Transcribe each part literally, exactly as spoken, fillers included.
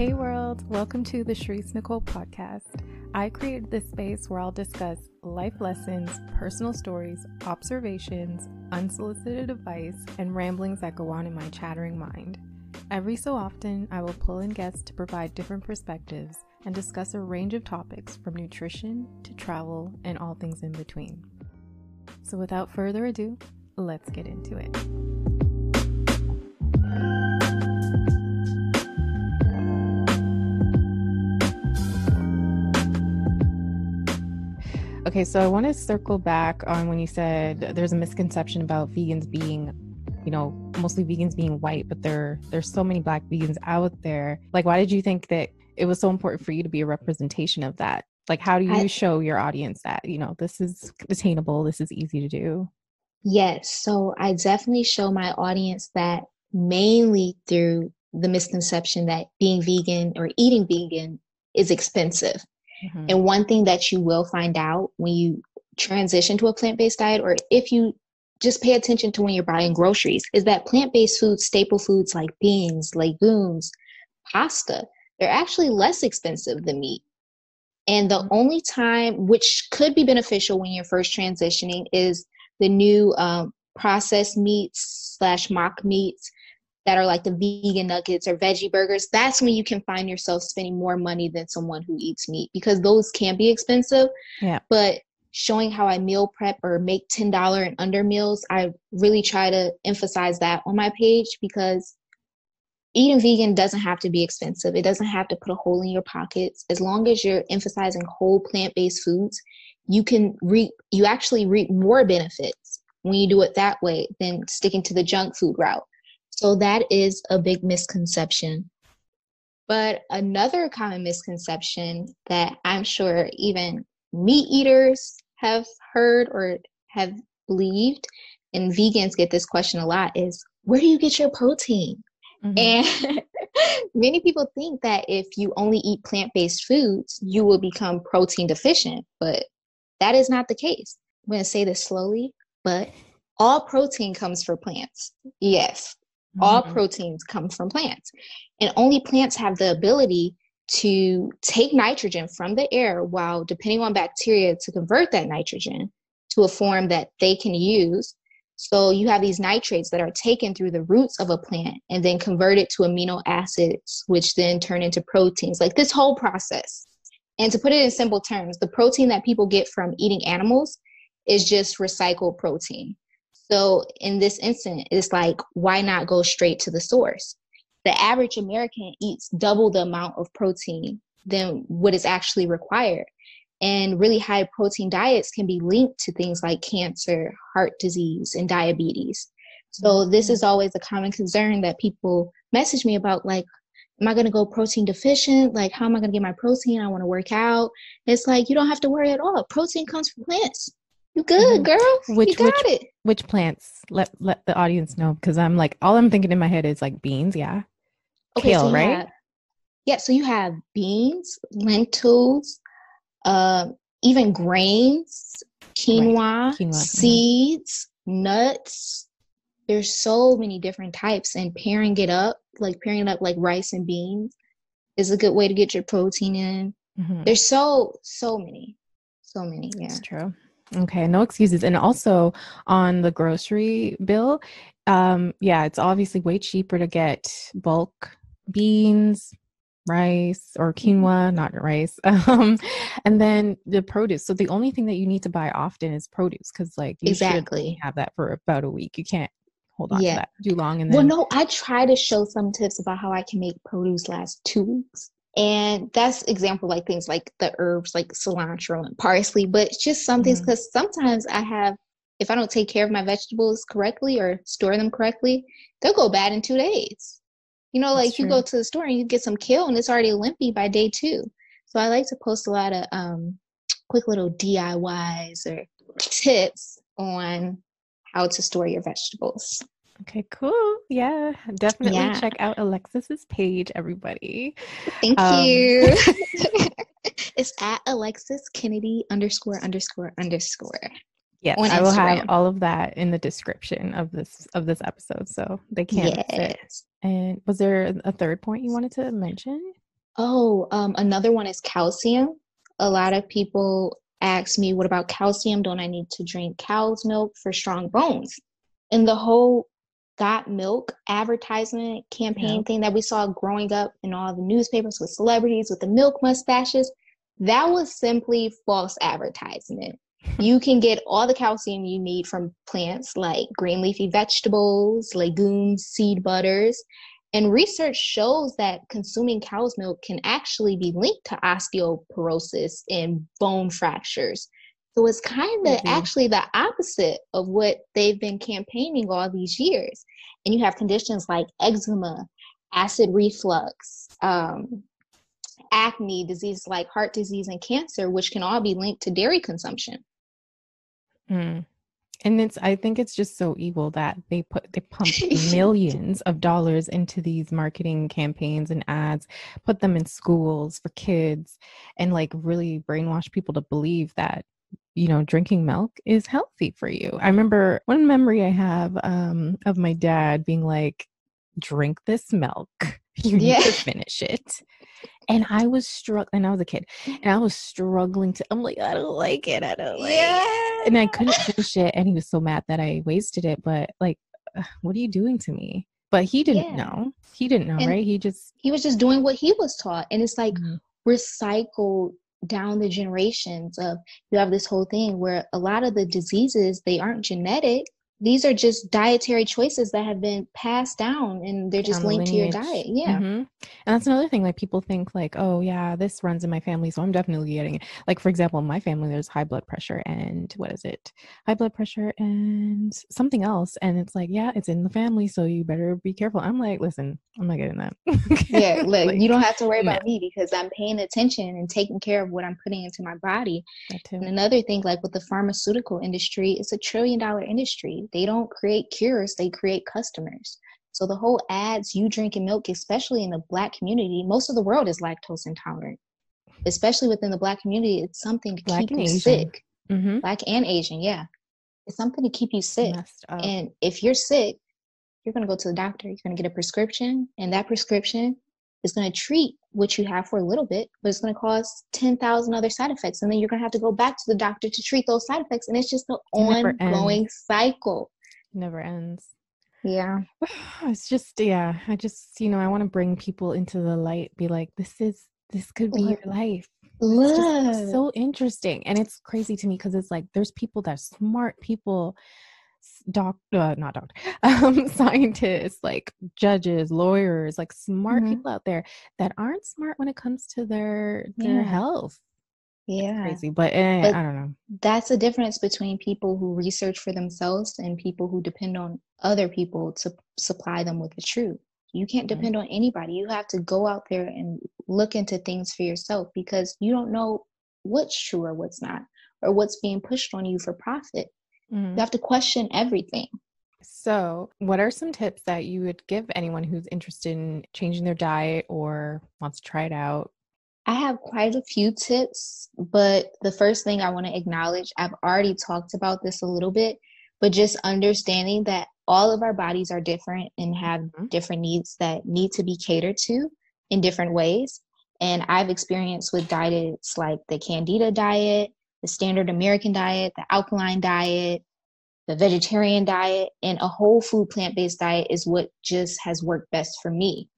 Hey world, welcome to the Sharice Nicole podcast. I created this space where I'll discuss life lessons, personal stories, observations, unsolicited advice, and ramblings that go on in my chattering mind. Every so often, I will pull in guests to provide different perspectives and discuss a range of topics from nutrition to travel and all things in between. So without further ado, let's get into it. Okay, so I want to circle back on when you said there's a misconception about vegans being, you know, mostly vegans being white, but there there's so many Black vegans out there. Like, why did you think that it was so important for you to be a representation of that? Like, how do you I, show your audience that, you know, this is attainable, this is easy to do? Yes, so I definitely show my audience that mainly through the misconception that being vegan or eating vegan is expensive. Mm-hmm. And one thing that you will find out when you transition to a plant-based diet, or if you just pay attention to when you're buying groceries, is that plant-based foods, staple foods like beans, legumes, pasta, they're actually less expensive than meat. And the only time, which could be beneficial when you're first transitioning, is the new um, processed meats slash mock meats that are like the vegan nuggets or veggie burgers. That's when you can find yourself spending more money than someone who eats meat, because those can be expensive. Yeah. But showing how I meal prep or make ten dollars and under meals, I really try to emphasize that on my page, because eating vegan doesn't have to be expensive. It doesn't have to put a hole in your pockets. As long as you're emphasizing whole plant-based foods, you can reap, you actually reap more benefits when you do it that way than sticking to the junk food route. So that is a big misconception. But another common misconception that I'm sure even meat eaters have heard or have believed, and vegans get this question a lot, is where do you get your protein? Mm-hmm. And many people think that if you only eat plant-based foods, you will become protein deficient, but that is not the case. I'm going to say this slowly, but all protein comes from plants. Yes. Mm-hmm. All proteins come from plants, and only plants have the ability to take nitrogen from the air, while depending on bacteria to convert that nitrogen to a form that they can use. So you have these nitrates that are taken through the roots of a plant and then converted to amino acids, which then turn into proteins, like this whole process. And to put it in simple terms, the protein that people get from eating animals is just recycled protein. So in this instance, it's like, why not go straight to the source? The average American eats double the amount of protein than what is actually required. And really high protein diets can be linked to things like cancer, heart disease, and diabetes. So this is always a common concern that people message me about, like, am I going to go protein deficient? Like, how am I going to get my protein? I want to work out. It's like, you don't have to worry at all. Protein comes from plants. You good, girl. Which, you got which, it. Which plants? Let let the audience know, because I'm like, all I'm thinking in my head is like beans, yeah. Okay, kale, so right? Have, yeah, so you have beans, lentils, uh, even grains, quinoa, right. quinoa seeds, mm-hmm. nuts. There's so many different types, and pairing it up, like pairing it up like rice and beans is a good way to get your protein in. Mm-hmm. There's so, so many. So many, yeah. That's true. Okay, no excuses. And also on the grocery bill, um, yeah, it's obviously way cheaper to get bulk beans, rice, or quinoa, not rice, um, and then the produce. So the only thing that you need to buy often is produce, because like you exactly. should have that for about a week. You can't hold on yeah. to that too long. And then- well, no, I try to show some tips about how I can make produce last two weeks. And that's example, like things like the herbs, like cilantro and parsley, but it's just some things, because mm-hmm. sometimes I have, if I don't take care of my vegetables correctly or store them correctly, they'll go bad in two days. You know, that's like true. You go to the store and you get some kale and it's already limpy by day two. So I like to post a lot of um, quick little D I Ys or tips on how to store your vegetables. Okay, cool. Yeah, definitely yeah. check out Alexis's page, everybody. Thank um, you. It's at Alexis Kennedy underscore underscore underscore. Yes, on I will Instagram. Have all of that in the description of this of this episode, so they can't yes. miss it. And was there a third point you wanted to mention? Oh, um, another one is calcium. A lot of people ask me, what about calcium? Don't I need to drink cow's milk for strong bones? And the whole got milk advertisement campaign yeah. thing that we saw growing up in all the newspapers with celebrities with the milk mustaches, that was simply false advertisement. You can get all the calcium you need from plants like green leafy vegetables, legumes, seed butters. And research shows that consuming cow's milk can actually be linked to osteoporosis and bone fractures. So it's kind of mm-hmm. actually the opposite of what they've been campaigning all these years. And you have conditions like eczema, acid reflux, um, acne, diseases like heart disease and cancer, which can all be linked to dairy consumption. Mm. And it's, I think it's just so evil that they put, they pump millions of dollars into these marketing campaigns and ads, put them in schools for kids, and like really brainwash people to believe that, you know, drinking milk is healthy for you. I remember one memory I have um, of my dad being like, drink this milk. You need yeah. to finish it. And I was struggling, and I was a kid, and I was struggling to, I'm like, I don't like it. I don't like yeah. it. And I couldn't finish it. And he was so mad that I wasted it. But like, what are you doing to me? But he didn't yeah. know. He didn't know, and right? He just, he was just doing what he was taught. And it's like mm-hmm. recycled down the generations of, you have this whole thing where a lot of the diseases, they aren't genetic. These are just dietary choices that have been passed down, and they're just linked to your diet. Yeah. Mm-hmm. And that's another thing, like people think like, oh yeah, this runs in my family, so I'm definitely getting it. Like, for example, in my family, there's high blood pressure and what is it? High blood pressure and something else. And it's like, yeah, it's in the family, so you better be careful. I'm like, listen, I'm not getting that. yeah. Look, like, you don't have to worry no. about me because I'm paying attention and taking care of what I'm putting into my body. That too. And another thing, like with the pharmaceutical industry, it's a trillion dollar industry. They don't create cures, they create customers. So the whole ads, you drinking milk, especially in the Black community, most of the world is lactose intolerant. Especially within the Black community, it's something to Black keep you Asian. sick. Mm-hmm. Black and Asian, yeah. It's something to keep you sick. And if you're sick, you're going to go to the doctor, you're going to get a prescription, and that prescription is going to treat what you have for a little bit, but it's going to cause ten thousand other side effects. And then you're going to have to go back to the doctor to treat those side effects. And it's just an ongoing cycle. It never ends. Yeah. It's just, yeah, I just, you know, I want to bring people into the light, be like, this is, this could be your life. Look. It's just so interesting. And it's crazy to me because it's like, there's people that are smart people, doc uh, not doctor um scientists, like judges, lawyers, like smart mm-hmm. people out there that aren't smart when it comes to their their yeah. health. Yeah, it's crazy, but, eh, but I don't know, that's the difference between people who research for themselves and people who depend on other people to supply them with the truth. You can't depend mm-hmm. on anybody. You have to go out there and look into things for yourself, because you don't know what's true or what's not, or what's being pushed on you for profit. You have to question everything. So what are some tips that you would give anyone who's interested in changing their diet or wants to try it out? I have quite a few tips, but the first thing I want to acknowledge, I've already talked about this a little bit, but just understanding that all of our bodies are different and have mm-hmm. different needs that need to be catered to in different ways. And I've experienced with diets like the Candida diet, the standard American diet, the alkaline diet, the vegetarian diet, and a whole food plant-based diet is what just has worked best for me.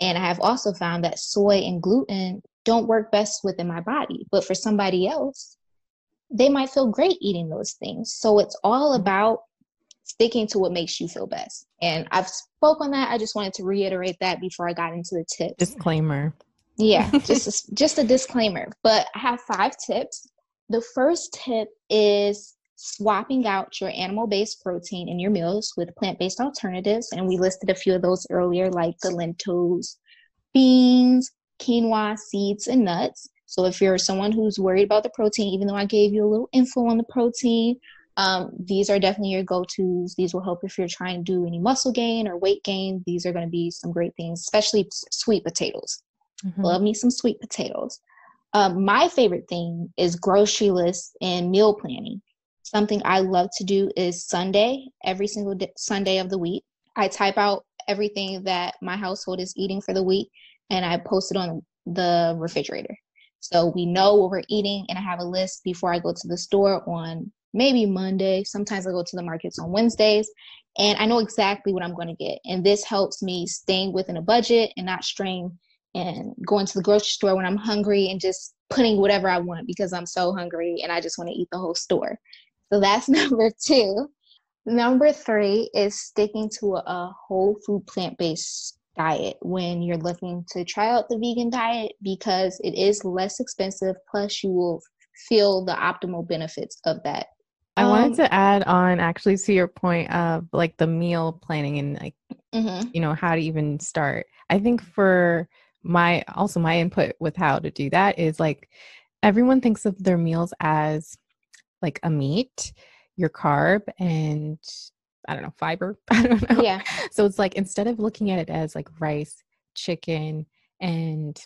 And I have also found that soy and gluten don't work best within my body, but for somebody else, they might feel great eating those things. So it's all about sticking to what makes you feel best. And I've spoke on that. I just wanted to reiterate that before I got into the tips. Disclaimer. Yeah, just a, just a disclaimer. But I have five tips. The first tip is swapping out your animal-based protein in your meals with plant-based alternatives. And we listed a few of those earlier, like the lentils, beans, quinoa, seeds, and nuts. So if you're someone who's worried about the protein, even though I gave you a little info on the protein, um, these are definitely your go-tos. These will help if you're trying to do any muscle gain or weight gain. These are going to be some great things, especially sweet potatoes. Mm-hmm. Love me some sweet potatoes. Um, my favorite thing is grocery lists and meal planning. Something I love to do is Sunday, every single day, Sunday of the week. I type out everything that my household is eating for the week, and I post it on the refrigerator. So we know what we're eating, and I have a list before I go to the store on maybe Monday. Sometimes I go to the markets on Wednesdays, and I know exactly what I'm going to get. And this helps me staying within a budget and not strain and going to the grocery store when I'm hungry and just putting whatever I want because I'm so hungry and I just want to eat the whole store. So that's number two. Number three is sticking to a whole food plant-based diet when you're looking to try out the vegan diet, because it is less expensive, plus you will feel the optimal benefits of that. I um, wanted to add on actually to your point of like the meal planning and like, mm-hmm. you know, how to even start. I think for my, also my input with how to do that is like, everyone thinks of their meals as like a meat, your carb, and I don't know, fiber. I don't know. Yeah. So it's like, instead of looking at it as like rice, chicken, and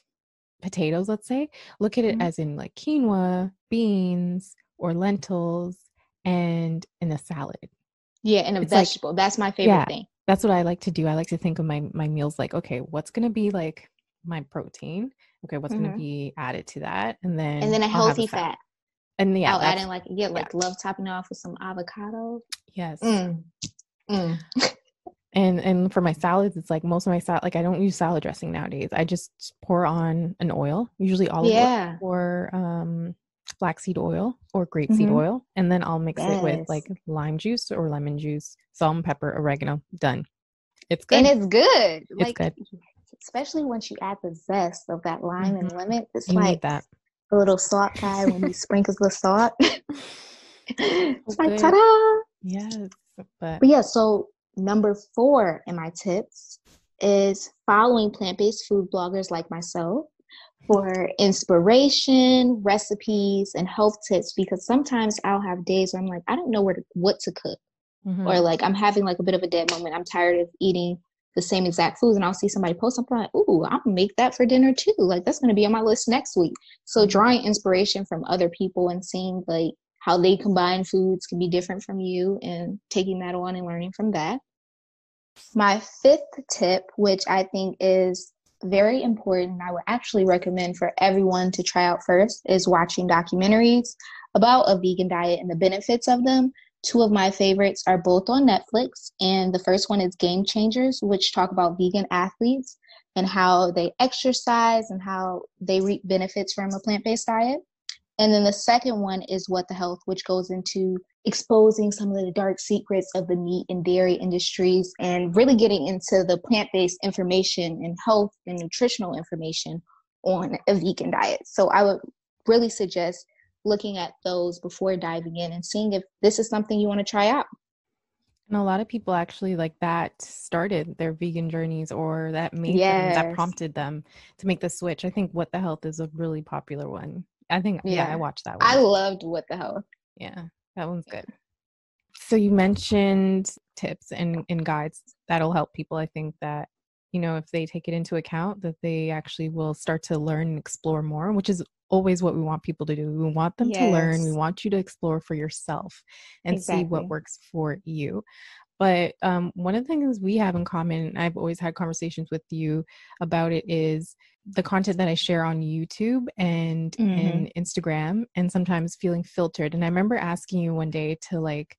potatoes, let's say, look at it mm-hmm. as in like quinoa, beans, or lentils, and in a salad. Yeah. And a it's vegetable. Like, that's my favorite yeah, thing. That's what I like to do. I like to think of my, my meals like, okay, what's going to be like my protein? Okay. What's mm-hmm. going to be added to that? And then, and then a I'll healthy a fat. And yeah, I'll add in like, yeah, like yeah. love topping off with some avocado. Yes. Mm. Mm. and and for my salads, it's like most of my salad, like I don't use salad dressing nowadays. I just pour on an oil, usually olive yeah. oil or um, flaxseed oil or grapeseed mm-hmm. oil. And then I'll mix yes. it with like lime juice or lemon juice, salt and pepper, oregano, done. It's good. And it's good. It's like, good. Especially once you add the zest of that lime mm-hmm. and lemon. It's you like that. A little salt guy when he sprinkles the salt. It's like, ta-da! Yes. But. but yeah, so number four in my tips is following plant-based food bloggers like myself for inspiration, recipes, and health tips, because sometimes I'll have days where I'm like, I don't know where to, what to cook. Mm-hmm. Or like I'm having like a bit of a dead moment. I'm tired of eating the same exact foods, and I'll see somebody post something like, ooh, I'll make that for dinner too. Like that's going to be on my list next week. So drawing inspiration from other people and seeing like how they combine foods can be different from you and taking that on and learning from that. My fifth tip, which I think is very important, I would actually recommend for everyone to try out first, is watching documentaries about a vegan diet and the benefits of them. Two of my favorites are both on Netflix, and the first one is Game Changers, which talk about vegan athletes and how they exercise and how they reap benefits from a plant-based diet. And then the second one is What the Health, which goes into exposing some of the dark secrets of the meat and dairy industries and really getting into the plant-based information and health and nutritional information on a vegan diet. So I would really suggest looking at those before diving in and seeing if this is something you want to try out. And a lot of people actually like that started their vegan journeys, or that made yes. them, that prompted them to make the switch. I think What the Health is a really popular one. I think, yeah, yeah I watched that one. I loved What the Health. Yeah, that one's good. So you mentioned tips and, and guides that'll help people. I think that, you know, if they take it into account, that they actually will start to learn and explore more, which is always what we want people to do. We want them yes. to learn. We want you to explore for yourself and exactly. see what works for you. But um, one of the things we have in common, and I've always had conversations with you about it, is the content that I share on YouTube and, mm-hmm. and Instagram, and sometimes feeling filtered. And I remember asking you one day to like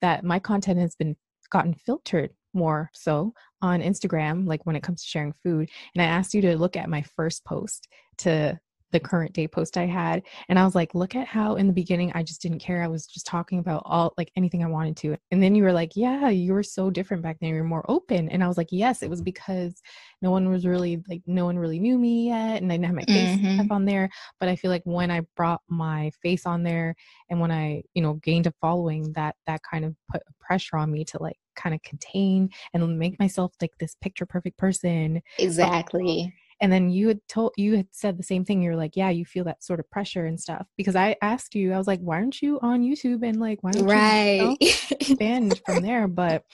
that my content has been gotten filtered more so on Instagram, like when it comes to sharing food. And I asked you to look at my first post to the current day post I had. And I was like, look at how in the beginning, I just didn't care. I was just talking about all like anything I wanted to. And then you were like, yeah, you were so different back then. You were more open. And I was like, yes, it was because no one was really like, no one really knew me yet. And I didn't have my face mm-hmm. up on there. But I feel like when I brought my face on there and when I, you know, gained a following, that, that kind of put pressure on me to like kind of contain and make myself like this picture perfect person. Exactly. But, And then you had told, you had said the same thing. You're like, yeah, you feel that sort of pressure and stuff. Because I asked you, I was like, why aren't you on YouTube? And like, why don't right. you expand from there? But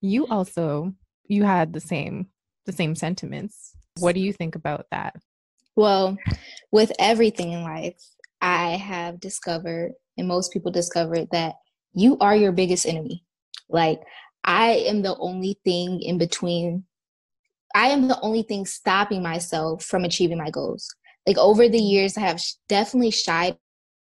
you also, you had the same, the same sentiments. What do you think about that? Well, with everything in life, I have discovered, and most people discovered, that you are your biggest enemy. Like, I am the only thing in between I am the only thing stopping myself from achieving my goals. Like over the years, I have definitely shied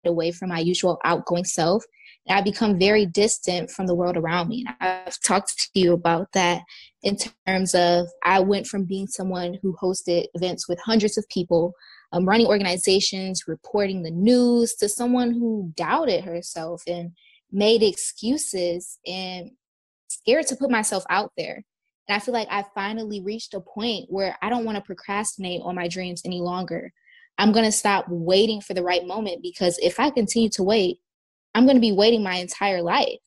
away from my usual outgoing self. And I become very distant from the world around me. And I've talked to you about that in terms of I went from being someone who hosted events with hundreds of people, um, running organizations, reporting the news, to someone who doubted herself and made excuses and scared to put myself out there. And I feel like I finally reached a point where I don't want to procrastinate on my dreams any longer. I'm going to stop waiting for the right moment, because if I continue to wait, I'm going to be waiting my entire life.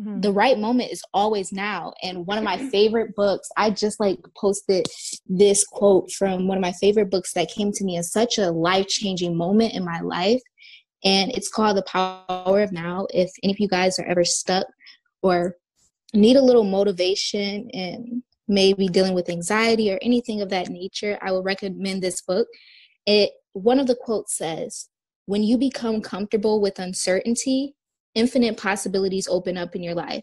Mm-hmm. The right moment is always now. And one of my favorite books, I just like posted this quote from one of my favorite books that came to me in such a life-changing moment in my life. And it's called The Power of Now. If any of you guys are ever stuck or need a little motivation and maybe dealing with anxiety or anything of that nature, I would recommend this book. It, one of the quotes says, "When you become comfortable with uncertainty, infinite possibilities open up in your life."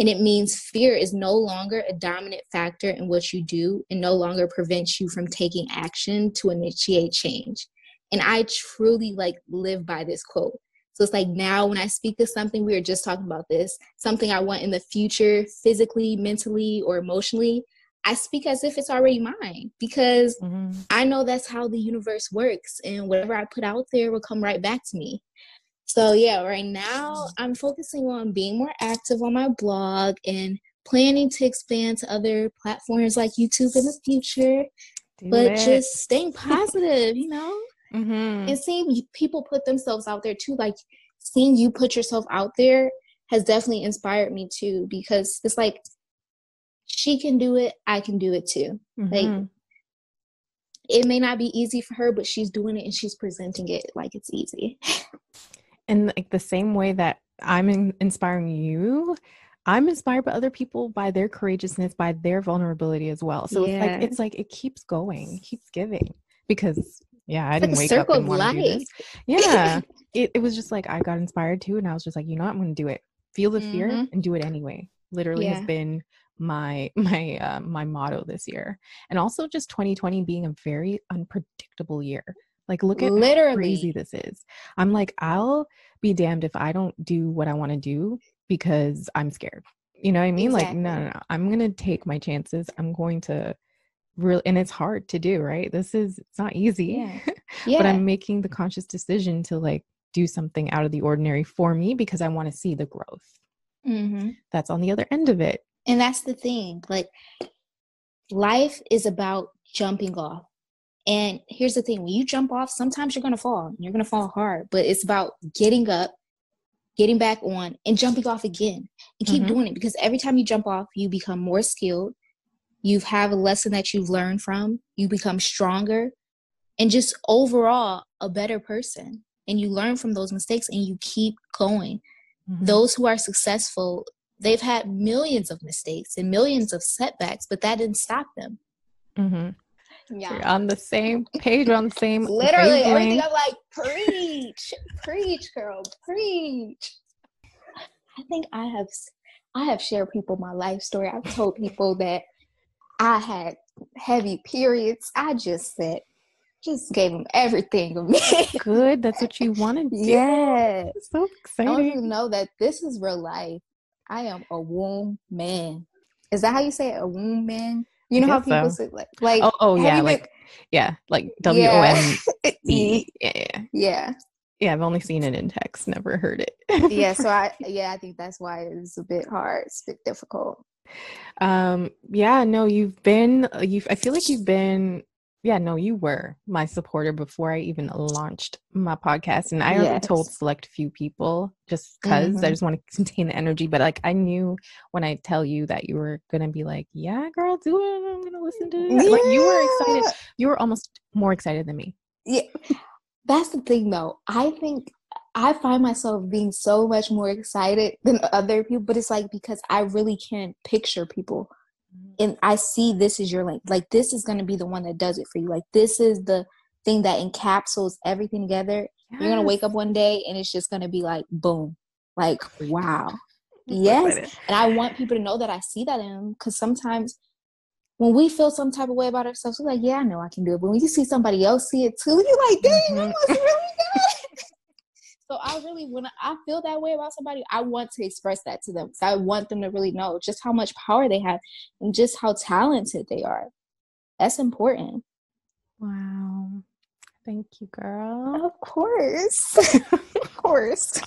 And it means fear is no longer a dominant factor in what you do and no longer prevents you from taking action to initiate change. And I truly like live by this quote. So it's like now when I speak of something, we were just talking about this, something I want in the future, physically, mentally, or emotionally, I speak as if it's already mine, because mm-hmm. I know that's how the universe works, and whatever I put out there will come right back to me. So yeah, right now I'm focusing on being more active on my blog and planning to expand to other platforms like YouTube in the future, Do but it. just staying positive, you know? Mm-hmm. And seeing people put themselves out there too, like seeing you put yourself out there has definitely inspired me too, because it's like, she can do it, I can do it too. Mm-hmm. Like it may not be easy for her, but she's doing it and she's presenting it like it's easy. And like the same way that I'm in- inspiring you, I'm inspired by other people, by their courageousness, by their vulnerability as well. So yeah. it's like it's like it keeps going, keeps giving, because yeah, I it's didn't like wake circle up and want to do this. Yeah, it it was just like I got inspired too, and I was just like, you know what, I'm going to do it. Feel the mm-hmm. fear and do it anyway. Literally yeah. has been my my uh, my motto this year. And also just twenty twenty being a very unpredictable year. Like look at Literally. how crazy this is. I'm like, I'll be damned if I don't do what I want to do because I'm scared. You know what I mean? Exactly. Like no, no, no. I'm going to take my chances. I'm going to really, and it's hard to do, right? This is, it's not easy. Yeah. Yeah. But I'm making the conscious decision to like do something out of the ordinary for me because I want to see the growth. Mm-hmm. That's on the other end of it. And that's the thing, like life is about jumping off. And here's the thing, when you jump off, sometimes you're going to fall and you're going to fall hard, but it's about getting up, getting back on and jumping off again and keep mm-hmm. doing it, because every time you jump off, you become more skilled. You have a lesson that you've learned from, you become stronger and just overall a better person. And you learn from those mistakes and you keep going. Mm-hmm. Those who are successful, they've had millions of mistakes and millions of setbacks, but that didn't stop them. Mm-hmm. Yeah. We're on the same page, we're on the same Literally, everything I'm like, preach, preach, girl, preach. I think I have, I have shared people my life story. I've told people that I had heavy periods. I just said, just gave them everything of me. Good, that's what you want to do. Yeah. It's so exciting. I don't even know that this is real life. I am a womb man. Is that how you say it? A womb man? You know how people so. say like, like oh, oh yeah, like been... yeah, like W O M E. Yeah, yeah, yeah. I've only seen it in text, never heard it. yeah, so I yeah, I think that's why it's a bit hard, it's a bit difficult. Um, yeah, no, you've been you. I feel like you've been. Yeah, no, you were my supporter before I even launched my podcast. And I yes. already told select few people just because mm-hmm. I just want to contain the energy. But like, I knew when I tell you that you were going to be like, yeah, girl, do it. I'm going to listen to this. Yeah. Like, you were excited. You were almost more excited than me. Yeah. That's the thing, though. I think I find myself being so much more excited than other people. But it's like because I really can't picture people. And I see this is your link. Like, this is going to be the one that does it for you. Like, this is the thing that encapsulates everything together. Yes. You're going to wake up one day and it's just going to be like, boom. Like, wow. Yes. And I want people to know that I see that in them, because sometimes when we feel some type of way about ourselves, we're like, yeah, I know I can do it. But when you see somebody else see it too, you're like, dang, mm-hmm. I must really do it. So I really, when I feel that way about somebody, I want to express that to them. I want them to really know just how much power they have and just how talented they are. That's important. Wow. Thank you, girl. Of course. Of course.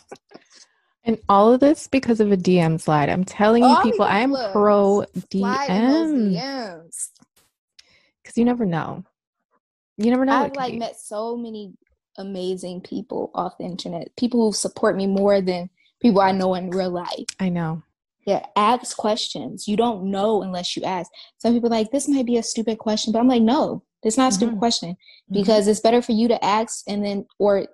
And all of this because of a D M slide. I'm telling you, all people, I am pro D Ms. Because you never know. You never know. I've like be. met so many amazing people off the internet. People who support me more than people I know in real life. I know. Yeah, ask questions. You don't know unless you ask. Some people are like, this might be a stupid question, but I'm like, no, it's not a stupid mm-hmm. question because mm-hmm. it's better for you to ask and then, or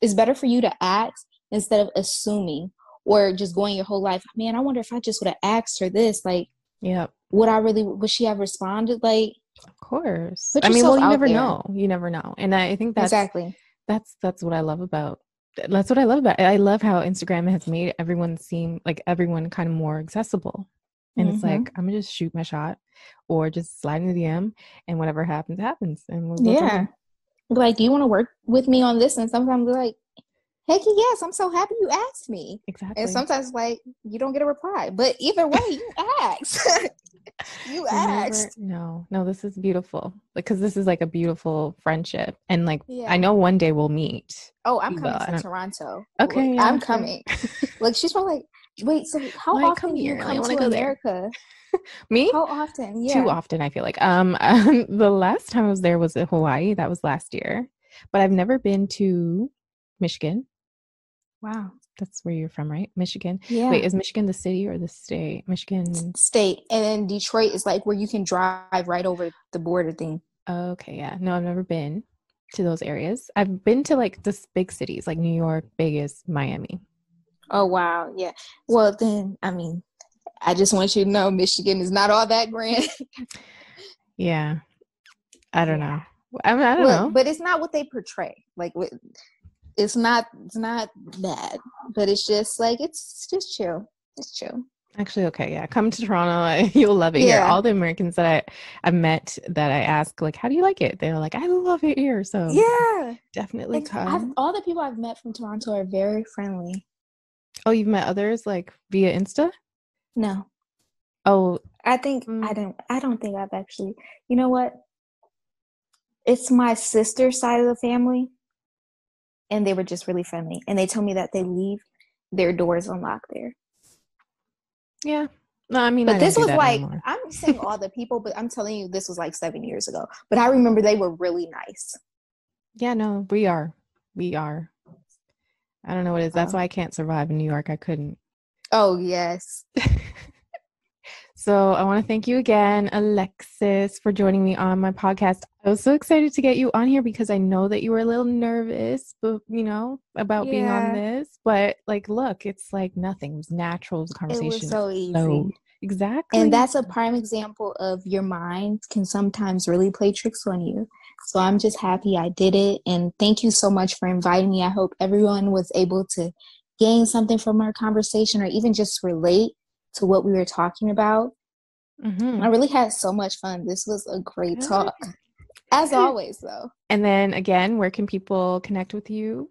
it's better for you to ask instead of assuming or just going your whole life, man, I wonder if I just would have asked her this, like, yeah, would I really, would she have responded? Like, of course. I mean, well, you never there. know. You never know. And I think that's exactly that's that's what I love about. That's what I love about it. I love how Instagram has made everyone seem like everyone kind of more accessible. And mm-hmm. it's like, I'm going to just shoot my shot or just slide in the D M and whatever happens, happens. And we'll go yeah. through. Like, do you want to work with me on this? And sometimes we're like, heck yes, I'm so happy you asked me. Exactly. And sometimes like, you don't get a reply, but either way, you asked. You asked. Never, no, no, this is beautiful because this is like a beautiful friendship. And like, yeah. I know one day we'll meet. Oh, I'm coming to I'm, Toronto. Okay. Like, yeah, I'm okay. coming. Like, she's probably like, wait, so how well, often do you come like, to America? Me? How often? Yeah. Too often, I feel like. Um, um, the last time I was there was in Hawaii. That was last year. But I've never been to Michigan. Wow. That's where you're from, right? Michigan. Yeah. Wait, is Michigan the city or the state? Michigan state. And then Detroit is like where you can drive right over the border thing. Okay. Yeah. No, I've never been to those areas. I've been to like the big cities like New York, Vegas, Miami. Oh, wow. Yeah. Well, then, I mean, I just want you to know Michigan is not all that grand. Yeah. I don't know. I, mean, I don't well, know. But it's not what they portray. Like, what. It's not, it's not bad, but it's just like, it's just chill. It's chill. Actually. Okay. Yeah. Come to Toronto. You'll love it yeah. here. All the Americans that I, I met that I asked, like, how do you like it? They're like, I love it here. So yeah, definitely and come. I've, all the people I've met from Toronto are very friendly. Oh, you've met others like via Insta? No. Oh, I think mm. I don't, I don't think I've actually, you know what? It's my sister's side of the family. And they were just really friendly. And they told me that they leave their doors unlocked there. Yeah. No, I mean, but I this was like, anymore. I'm saying all the people, but I'm telling you, this was like seven years ago. But I remember they were really nice. Yeah, no, we are. We are. I don't know what it is. That's um, why I can't survive in New York. I couldn't. Oh, yes. So I want to thank you again, Alexis, for joining me on my podcast. I was so excited to get you on here because I know that you were a little nervous, but you know, about yeah. being on this, but like, look, it's like nothing. It was natural. It was a conversation. It was so easy. So, exactly. And that's a prime example of your mind can sometimes really play tricks on you. So I'm just happy I did it. And thank you so much for inviting me. I hope everyone was able to gain something from our conversation or even just relate to what we were talking about. Mm-hmm. I really had so much fun. This was a great talk. As always, though. And then again, where can people connect with you?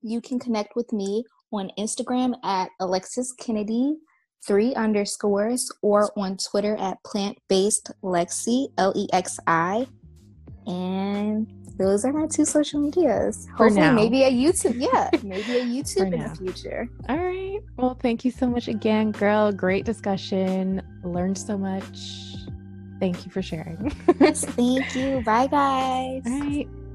You can connect with me on Instagram at Alexis Kennedy, three underscores, or on Twitter at Plant-Based Lexi, L E X I. And those are my two social medias. For Hopefully, now. maybe a YouTube. Yeah, maybe a YouTube in now. the future. All right. Well, thank you so much again, girl. Great discussion. Learned so much. Thank you for sharing. Yes, thank you. Bye, guys. All right.